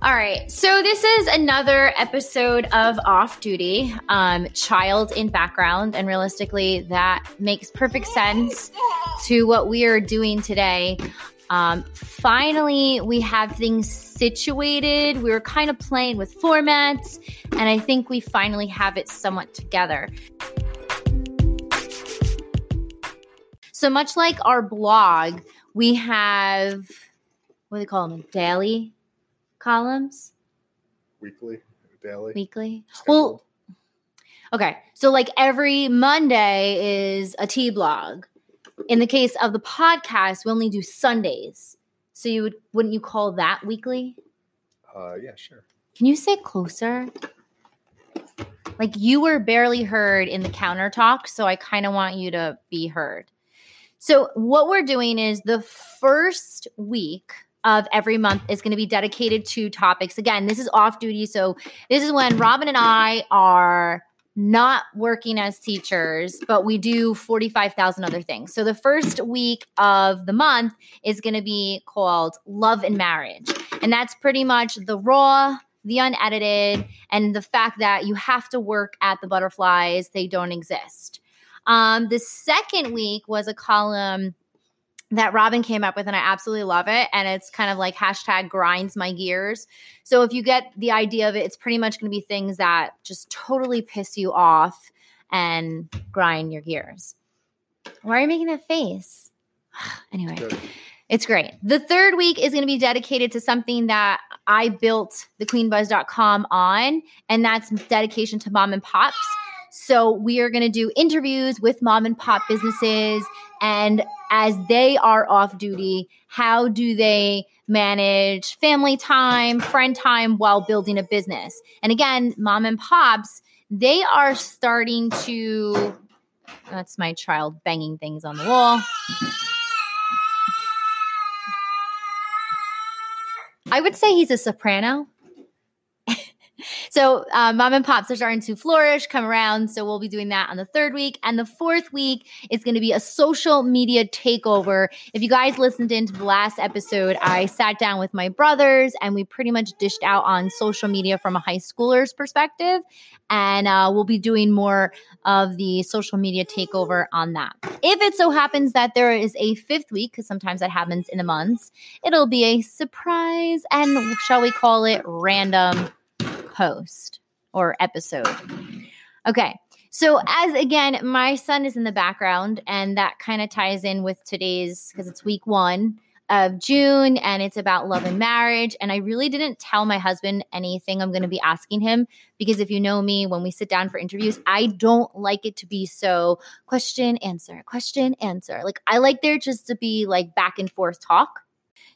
All right. So this is another episode of Off Duty, child in background. And realistically, that makes perfect sense to what we are doing today. Finally, we have things situated. We were kind of playing with formats, and I think we finally have it somewhat together. So much like our blog, we have, what do they call them, daily columns? Weekly. Scheduled. Well, okay. So like every Monday is a tea blog. In the case of the podcast, we only do Sundays. So wouldn't you call that weekly? Yeah, sure. Can you say closer? Like you were barely heard in the counter talk, so I kind of want you to be heard. So what we're doing is the first week of every month is going to be dedicated to topics. Again, this is off duty. So this is when Robin and I are not working as teachers, but we do 45,000 other things. So the first week of the month is going to be called Love and Marriage. And that's pretty much the raw, the unedited, and the fact that you have to work at the butterflies. They don't exist. The second week was a column that Robin came up with, and I absolutely love it. And it's kind of like hashtag grinds my gears. So if you get the idea of it, it's pretty much going to be things that just totally piss you off and grind your gears. Why are you making that face? Anyway, it's great. The third week is going to be dedicated to something that I built thequeenbuzz.com on, and that's dedication to mom and pops. So we are going to do interviews with mom and pop businesses, and as they are off duty, how do they manage family time, friend time while building a business? And again, mom and pops, they are starting to – that's my child banging things on the wall. I would say he's a soprano. So mom and pops are starting to flourish, come around. So we'll be doing that on the third week. And the fourth week is going to be a social media takeover. If you guys listened into the last episode, I sat down with my brothers and we pretty much dished out on social media from a high schooler's perspective. And we'll be doing more of the social media takeover on that. If it so happens that there is a fifth week, because sometimes that happens in the months, it'll be a surprise and shall we call it random post or episode. Okay. So as again, my son is in the background and that kind of ties in with today's, because it's week 1 of June and it's about love and marriage. And I really didn't tell my husband anything I'm going to be asking him, because if you know me, when we sit down for interviews, I don't like it to be so question, answer. Like I like there just to be like back and forth talk.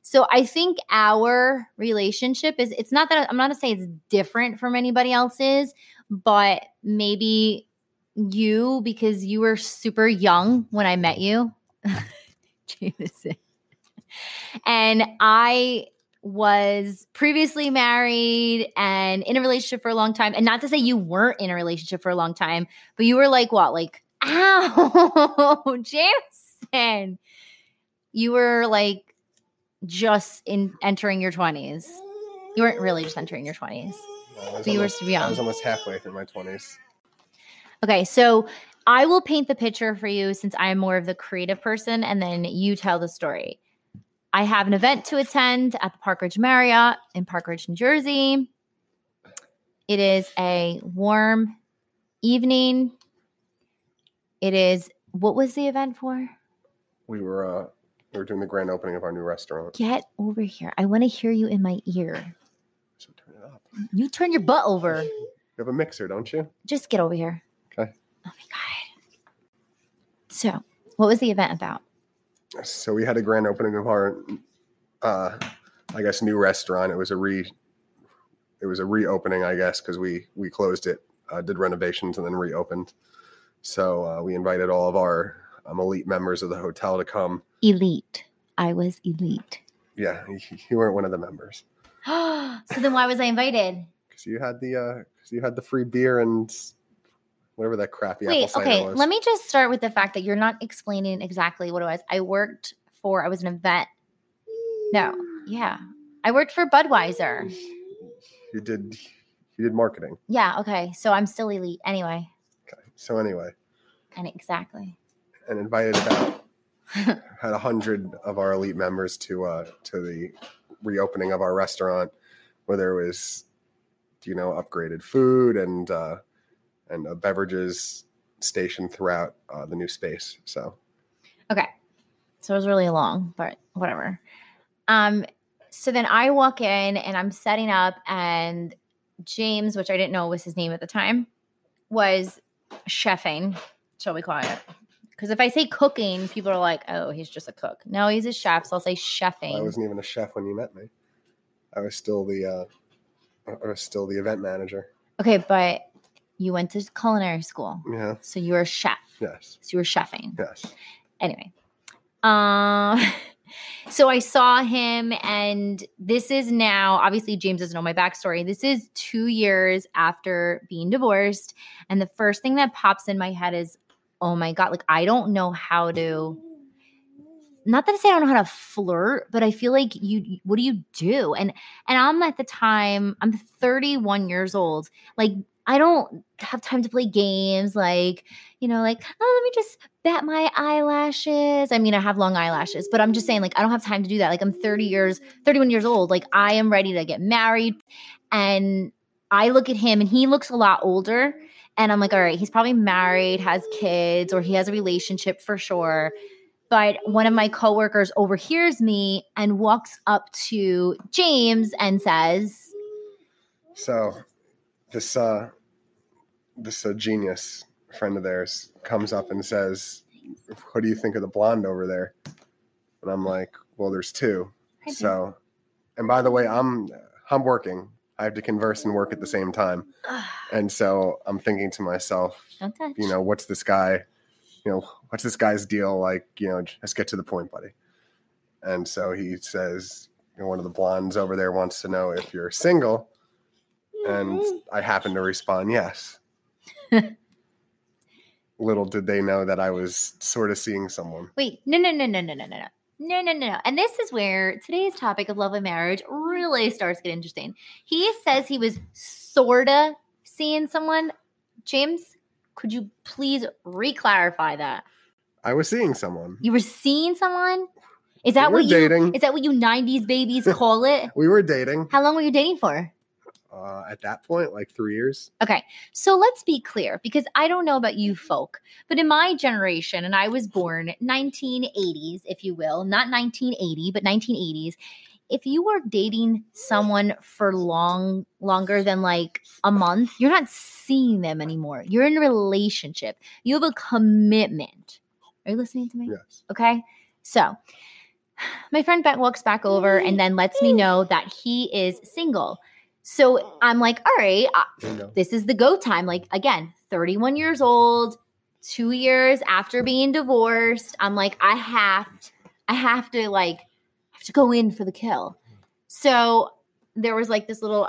So I think our relationship is, it's not that, I'm not going to say it's different from anybody else's, but maybe you, because you were super young when I met you. And I was previously married and in a relationship for a long time. And not to say you weren't in a relationship for a long time, but you were like, what? Like, ow, Jameson. You were like, just in entering your 20s. You weren't really just entering your 20s. No, you were super young. I was almost halfway through my 20s. Okay, so I will paint the picture for you since I'm more of the creative person, and then you tell the story. I have an event to attend at the Parkridge Marriott in Parkridge, New Jersey. It is a warm evening. It is – what was the event for? We're doing the grand opening of our new restaurant. Get over here. I want to hear you in my ear. So turn it up. You turn your butt over. You have a mixer, don't you? Just get over here. Okay. Oh, my God. So what was the event about? So we had a grand opening of our, new restaurant. It was a reopening, I guess, because we closed it, did renovations, and then reopened. So we invited all of our elite members of the hotel to come. Elite. I was elite. Yeah, you weren't one of the members. So then why was I invited? Because you had the free beer and whatever that crappy apple cider was. Wait, okay, let me just start with the fact that you're not explaining exactly what it was. I was an event. No, yeah. I worked for Budweiser. You did marketing. Yeah. Okay. So I'm still elite anyway. Okay. So anyway. And exactly. And invited about had 100 of our elite members to the reopening of our restaurant, where there was, you know, upgraded food and beverages stationed throughout the new space. So. Okay. So it was really long, but whatever. So then I walk in and I'm setting up, and James, which I didn't know was his name at the time, was chefing, shall we call it? Because if I say cooking, people are like, oh, he's just a cook. No, he's a chef, so I'll say chefing. Well, I wasn't even a chef when you met me. I was still the event manager. Okay, but you went to culinary school. Yeah. So you were a chef. Yes. So you were chefing. Yes. Anyway. So I saw him, and this is now, obviously James doesn't know my backstory. This is 2 years after being divorced. And the first thing that pops in my head is, oh my God, like I don't know how to, not that I say I don't know how to flirt, but I feel like you, what do you do? And I'm at the time, I'm 31 years old. Like I don't have time to play games. Like, you know, like, oh, let me just bat my eyelashes. I mean, I have long eyelashes, but I'm just saying, like, I don't have time to do that. Like, I'm 31 years old. Like, I am ready to get married. And I look at him, and he looks a lot older. And I'm like, all right, he's probably married, has kids, or he has a relationship for sure. But one of my coworkers overhears me and walks up to James and says, so This genius friend of theirs comes up and says, what do you think of the blonde over there? And I'm like, well, there's two. So, and by the way, I'm working. I have to converse and work at the same time. And so I'm thinking to myself, you know, what's this guy, you know, what's this guy's deal? Like, you know, let's get to the point, buddy. And so he says, you know, one of the blondes over there wants to know if you're single. And I happened to respond, yes. Little did they know that I was sort of seeing someone. Wait, no. No. And this is where today's topic of love and marriage really starts to get interesting. He says he was sort of seeing someone. James, could you please re-clarify that? I was seeing someone. You were seeing someone? Is that Is that what you 90s babies call it? We were dating. How long were you dating for? At that point, like 3 years. Okay. So let's be clear, because I don't know about you folk, but in my generation, and I was born 1980s, if you will, not 1980, but 1980s. If you were dating someone for longer than like a month, you're not seeing them anymore. You're in a relationship. You have a commitment. Are you listening to me? Yes. Okay. So my friend Bet walks back over and then lets me know that he is single. So I'm like, all right, this is the go time. Like, again, 31 years old, 2 years after being divorced. I'm like, I have to go in for the kill. So there was like this little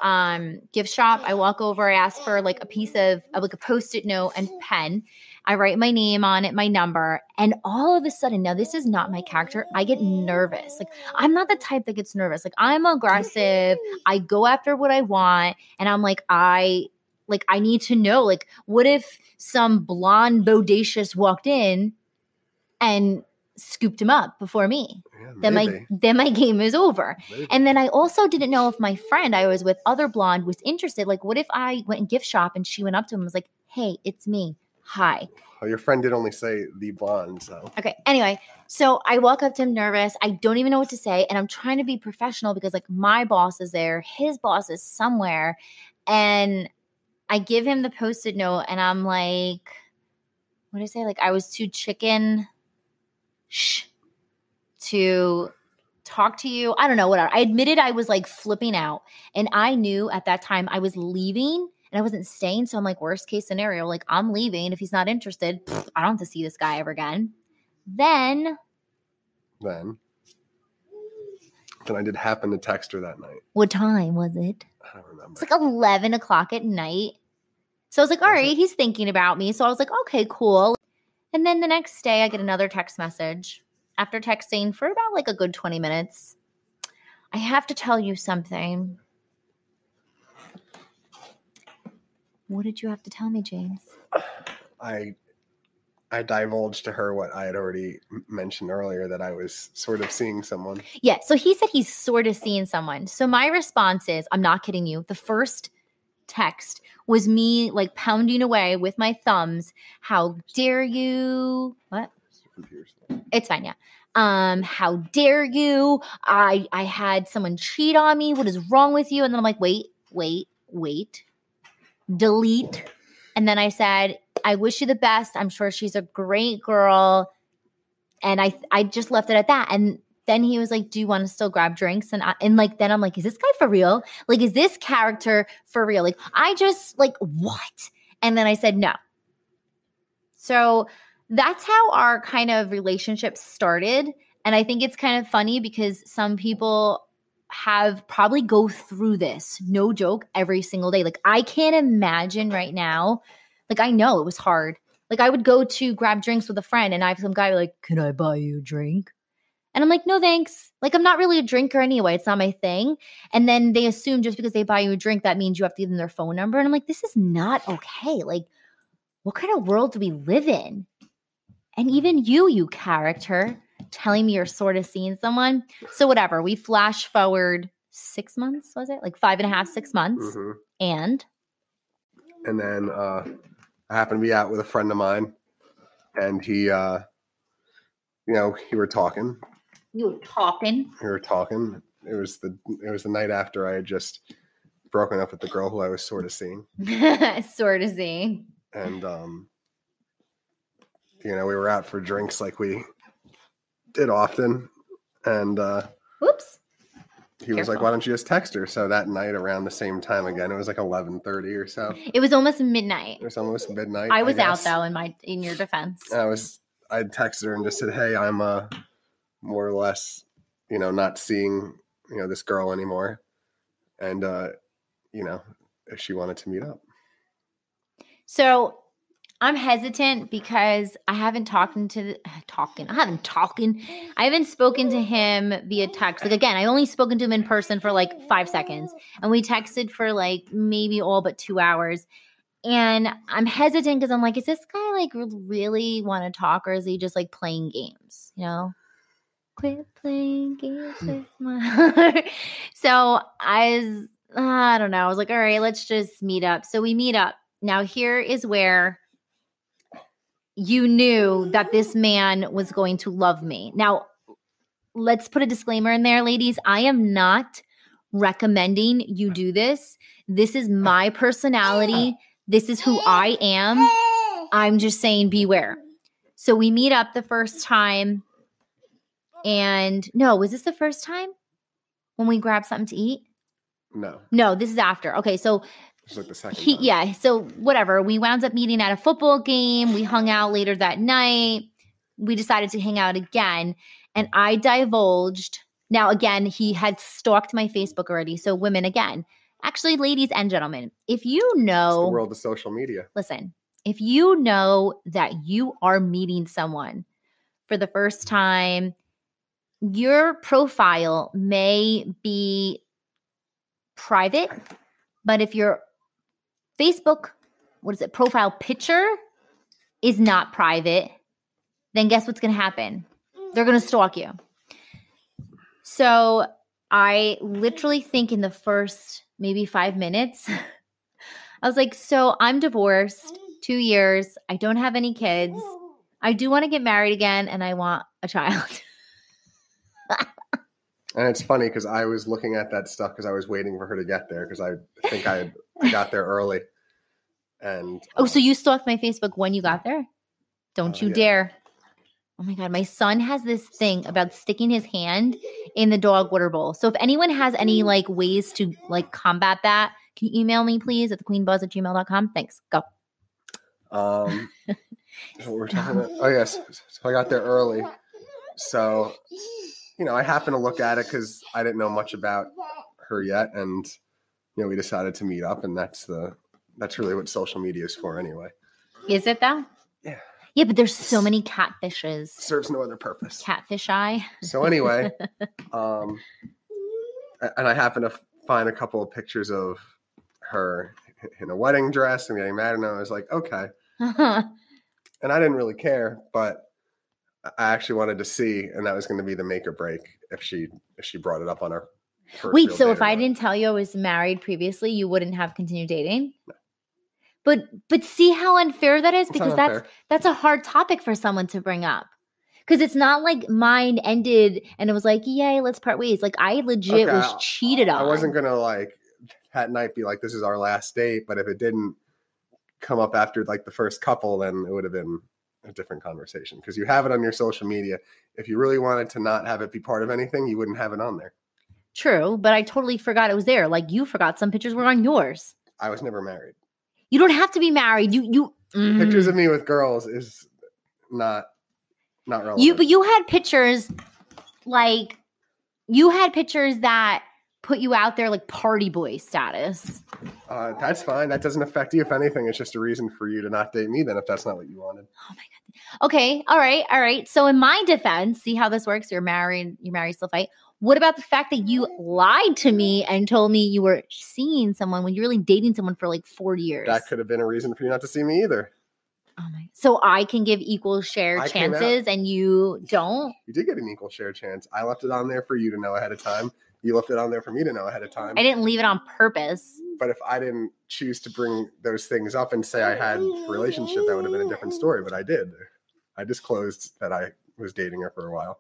gift shop. I walk over, I ask for like a piece of like a Post-it note and pen. I write my name on it, my number, and all of a sudden, now this is not my character. I get nervous. Like, I'm not the type that gets nervous. Like, I'm aggressive. I go after what I want, and I'm like, I need to know, like, what if some blonde bodacious walked in and scooped him up before me? Yeah, then my game is over. Maybe. And then I also didn't know if my friend I was with, other blonde, was interested. Like, what if I went in gift shop and she went up to him and was like, hey, it's me. Hi. Oh, your friend did only say the blonde, so. Okay. Anyway, so I walk up to him nervous. I don't even know what to say. And I'm trying to be professional because, like, my boss is there. His boss is somewhere. And I give him the Post-it note, and I'm like, what did I say? Like, I was too chicken-ish to talk to you. I don't know, whatever. I admitted I was, like, flipping out. And I knew at that time I was leaving. And I wasn't staying, so I'm like, worst case scenario, like, I'm leaving. If he's not interested, I don't have to see this guy ever again. Then I did happen to text her that night. What time was it? I don't remember. It's like 11 o'clock at night. So I was like, all right, he's thinking about me. So I was like, okay, cool. And then the next day, I get another text message. After texting for about like a good 20 minutes, I have to tell you something. What did you have to tell me, James? I divulged to her what I had already mentioned earlier, that I was sort of seeing someone. Yeah. So he said he's sort of seeing someone. So my response is, I'm not kidding you. The first text was me like pounding away with my thumbs. How dare you? What? It's fine. Yeah. How dare you? I had someone cheat on me. What is wrong with you? And then I'm like, wait, delete. And then I said, I wish you the best. I'm sure she's a great girl. And I just left it at that. And then he was like, do you want to still grab drinks? And then I'm like, is this guy for real? Like, is this character for real? Like, I just like, what? And then I said, no. So that's how our kind of relationship started. And I think it's kind of funny because some people have probably go through this, no joke, every single day. Like, I can't imagine right now. Like, I know it was hard. Like, I would go to grab drinks with a friend and I have some guy like, can I buy you a drink? And I'm like, no, thanks. Like, I'm not really a drinker anyway. It's not my thing. And then they assume just because they buy you a drink, that means you have to give them their phone number. And I'm like, this is not okay. Like, what kind of world do we live in? And even you character, telling me you're sort of seeing someone. So whatever. We flash forward 6 months, was it? Like 5.5, 6 months. Mm-hmm. And then I happened to be out with a friend of mine, and he were talking. You were talking? We were talking. It was the night after I had just broken up with the girl who I was sort of seeing. And, we were out for drinks like we did often. And he Careful. Was like, why don't you just text her? So that night around the same time again, it was like 11:30 or so. It was almost midnight. I was out though, in your defense. I texted her and just said, hey, I'm more or less, not seeing, this girl anymore. And, if she wanted to meet up. So I'm hesitant because I haven't spoken to him via text. Like, again, I only spoken to him in person for like 5 seconds, and we texted for like maybe all but 2 hours. And I'm hesitant because I'm like, is this guy like really want to talk, or is he just like playing games? Quit playing games with my heart. So I don't know. I was like, all right, let's just meet up. So we meet up. Now here is where you knew that this man was going to love me. Now, let's put a disclaimer in there, ladies. I am not recommending you do this. This is my personality. This is who I am. I'm just saying beware. So we meet up the first time. And no, was this the first time when we grabbed something to eat? No, this is after. Okay, so like the second time. Yeah, so whatever. We wound up meeting at a football game. We hung out later that night. We decided to hang out again. And I divulged. Now, again, he had stalked my Facebook already. So women, again. Actually, ladies and gentlemen, if you know. It's the world of social media. Listen, if you know that you are meeting someone for the first time, your profile may be private. But if you're Facebook, profile picture is not private, then guess what's going to happen? They're going to stalk you. So I literally think in the first maybe 5 minutes, I was like, so I'm divorced, 2 years. I don't have any kids. I do want to get married again, and I want a child. And it's funny because I was looking at that stuff because I was waiting for her to get there because I think I got there early. And so you stalked my Facebook when you got there? Don't you dare. Oh, my God. My son has this thing about sticking his hand in the dog water bowl. So if anyone has any, ways to, combat that, can you email me, please, at thequeenbuzz@gmail.com? Thanks. Go. What we're talking about. Oh, yes. So I got there early. So I happened to look at it because I didn't know much about her yet, and we decided to meet up, and that's really what social media is for, anyway. Is it though? Yeah. Yeah, but there's so many catfishes. Serves no other purpose. Catfish eye. So anyway, and I happened to find a couple of pictures of her in a wedding dress and getting mad. And I was like, okay. And I didn't really care, but I actually wanted to see, and that was going to be the make or break if she brought it up on her. Wait, so if I didn't tell you I was married previously, you wouldn't have continued dating? No. But see how unfair that is? Because that's a hard topic for someone to bring up. Because it's not like mine ended and it was like, yay, let's part ways. Like I legit was cheated on. I wasn't going to like that night be like, this is our last date. But if it didn't come up after like the first couple, then it would have been a different conversation. Because you have it on your social media. If you really wanted to not have it be part of anything, you wouldn't have it on there. True, but I totally forgot it was there. Like you forgot some pictures were on yours. I was never married. You don't have to be married. You pictures of me with girls is not relevant. But you had pictures that put you out there like party boy status. That's fine. That doesn't affect you. If anything, it's just a reason for you to not date me then if that's not what you wanted. Oh my God. Okay. All right. So in my defense, see how this works. You're married, still fight. What about the fact that you lied to me and told me you were seeing someone when you're really dating someone for like 4 years? That could have been a reason for you not to see me either. Oh my! So I can give equal share chances and you don't? You did get an equal share chance. I left it on there for you to know ahead of time. You left it on there for me to know ahead of time. I didn't leave it on purpose. But if I didn't choose to bring those things up and say I had a relationship, that would have been a different story. But I did. I disclosed that I was dating her for a while.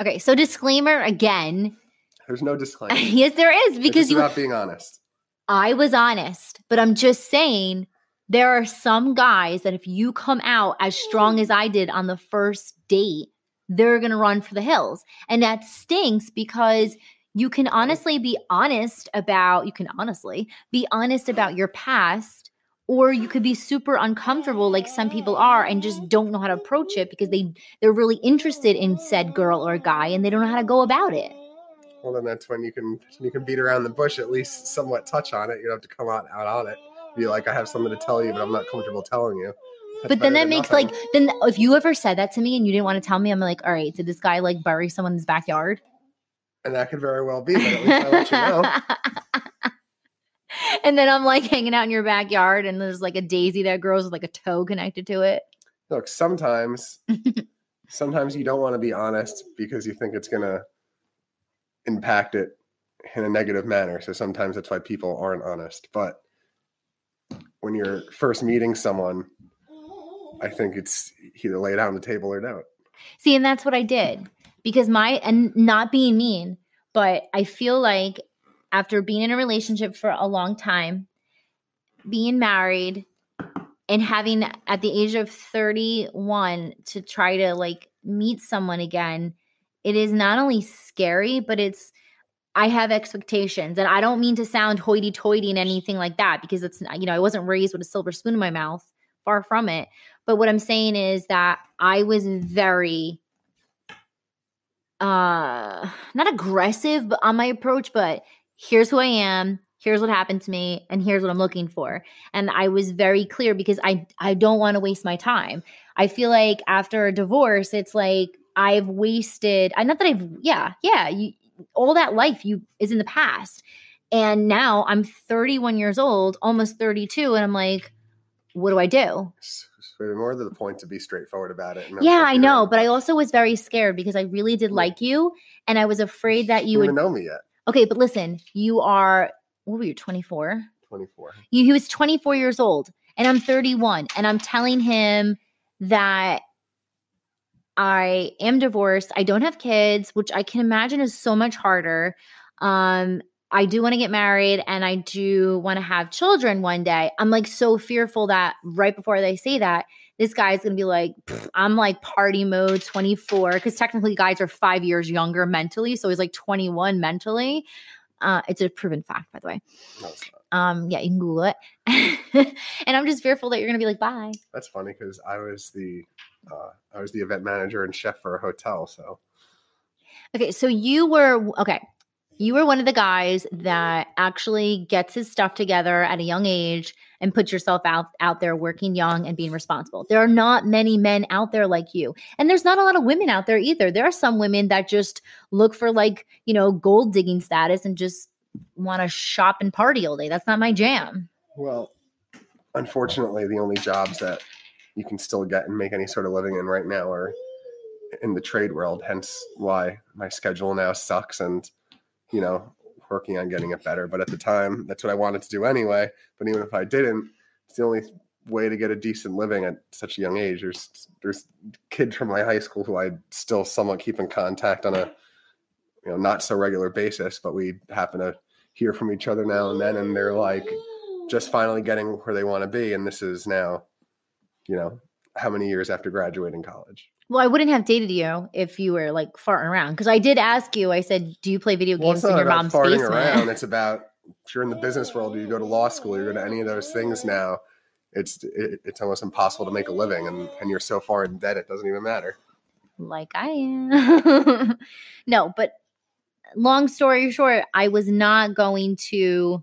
Okay, so disclaimer again. There's no disclaimer. Yes, there is because you're not being honest. I was honest, but I'm just saying there are some guys that if you come out as strong as I did on the first date, they're going to run for the hills. And that stinks because you can honestly be honest about your past, or you could be super uncomfortable like some people are and just don't know how to approach it because they're really interested in said girl or guy and they don't know how to go about it. Well, then that's when you can beat around the bush, at least somewhat touch on it. You don't have to come out on it. Be like, I have something to tell you, but I'm not comfortable telling you. That's but then that makes nothing. Then if you ever said that to me and you didn't want to tell me, I'm like, all right, did this guy like bury someone in his backyard? And that could very well be, but at least I'll let you know. And then I'm like hanging out in your backyard and there's like a daisy that grows with like a toe connected to it. Look, sometimes you don't want to be honest because you think it's going to impact it in a negative manner. So sometimes that's why people aren't honest. But when you're first meeting someone, I think it's either lay it out on the table or don't. See, and that's what I did because and not being mean, but I feel like after being in a relationship for a long time, being married, and having at the age of 31 to try to like meet someone again, it is not only scary, but I have expectations. And I don't mean to sound hoity-toity and anything like that because it's, I wasn't raised with a silver spoon in my mouth, far from it. But what I'm saying is that I was very, not aggressive on my approach, but here's who I am, here's what happened to me, and here's what I'm looking for. And I was very clear because I don't want to waste my time. I feel like after a divorce, it's like I've wasted – all that life is in the past. And now I'm 31 years old, almost 32, and I'm like, what do I do? More to the point to be straightforward about it. Yeah, I know, but I also was very scared because I really did like you, and I was afraid that you would – You don't know me yet. Okay, but listen, you are – what were you, 24? 24. He was 24 years old, and I'm 31, and I'm telling him that I am divorced. I don't have kids, which I can imagine is so much harder. I do want to get married, and I do want to have children one day. I'm, like, so fearful that right before they say that, this guy's going to be like, I'm like party mode 24 because technically guys are 5 years younger mentally. So he's like 21 mentally. It's a proven fact, by the way. No, yeah, you can Google it. And I'm just fearful that you're going to be like, bye. That's funny because I was the event manager and chef for a hotel. So. Okay. So you were one of the guys that actually gets his stuff together at a young age and puts yourself out there working young and being responsible. There are not many men out there like you. And there's not a lot of women out there either. There are some women that just look for like, gold digging status and just want to shop and party all day. That's not my jam. Well, unfortunately, the only jobs that you can still get and make any sort of living in right now are in the trade world, hence why my schedule now sucks and, you know, working on getting it better. But at the time, that's what I wanted to do anyway. But even if I didn't, it's the only way to get a decent living at such a young age. There's kids from my high school who I still somewhat keep in contact on a, you know, not so regular basis, but we happen to hear from each other now and then, and they're like just finally getting where they want to be. And this is now, you know, how many years after graduating college. Well, I wouldn't have dated you if you were like farting around. Because I did ask you, I said, do you play video games in your mom's basement? It's not about farting around. It's about, if you're in the business world, you go to law school, you go to any of those things now, it's almost impossible to make a living. And you're so far in debt, it doesn't even matter. Like I am. No, but long story short, I was not going to...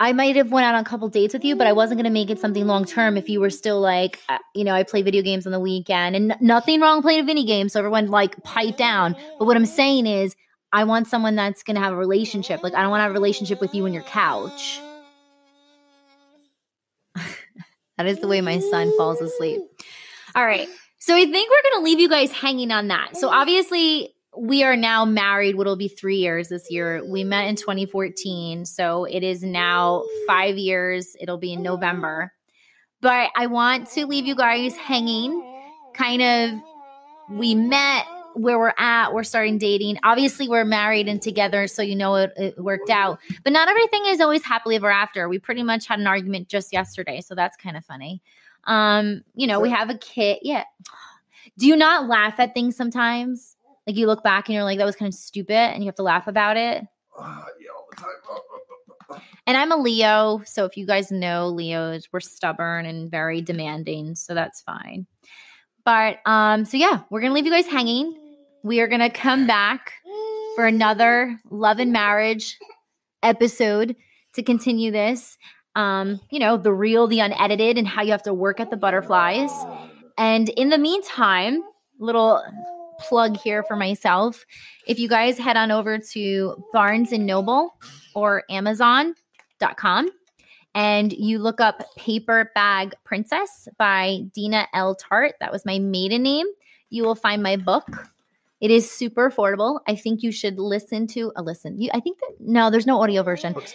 I might have went out on a couple dates with you, but I wasn't going to make it something long-term if you were still like, you know, I play video games on the weekend. And nothing wrong playing video games, so everyone like pipe down. But what I'm saying is I want someone that's going to have a relationship. Like I don't want to have a relationship with you and your couch. That is the way my son falls asleep. All right. So I think we're going to leave you guys hanging on that. So obviously – we are now married. What'll be 3 years this year. We met in 2014, so it is now 5 years. It'll be in November. But I want to leave you guys hanging. Kind of, we met, where we're at. We're starting dating. Obviously, we're married and together, so you know it worked out. But not everything is always happily ever after. We pretty much had an argument just yesterday, so that's kind of funny. You know, we have a kid. Yeah. Do you not laugh at things sometimes? Like you look back and you're like, that was kind of stupid and you have to laugh about it. Yeah, all the time. And I'm a Leo. So if you guys know Leos, we're stubborn and very demanding. So that's fine. But so yeah, we're going to leave you guys hanging. We are going to come back for another love and marriage episode to continue this. You know, the real, the unedited, and how you have to work at the butterflies. And in the meantime, little... plug here for myself. If you guys head on over to Barnes and Noble or Amazon.com and you look up Paper Bag Princess by Dina L. Tart, that was my maiden name, you will find my book. It is super affordable. I think you should listen to a listen. I think that no, there's no audio version. There's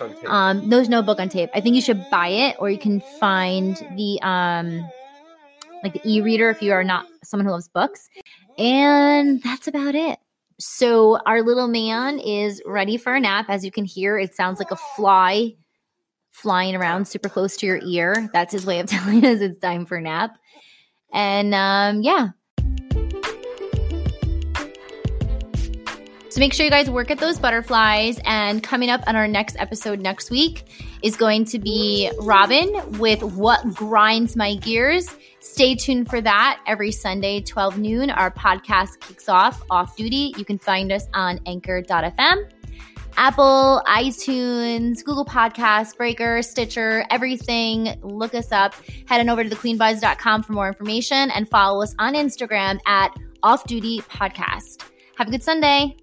no book on tape. I think you should buy it, or you can find the like the e-reader if you are not someone who loves books. And that's about it. So our little man is ready for a nap. As you can hear, it sounds like a fly flying around super close to your ear. That's his way of telling us it's time for a nap. And yeah. So make sure you guys work at those butterflies. And coming up on our next episode next week is going to be Robin with What Grinds My Gears. Stay tuned for that. Every Sunday, 12 noon, our podcast kicks off, Off Duty. You can find us on anchor.fm, Apple, iTunes, Google Podcasts, Breaker, Stitcher, everything. Look us up. Head on over to thequeenbuzz.com for more information and follow us on Instagram at Off Duty Podcast. Have a good Sunday.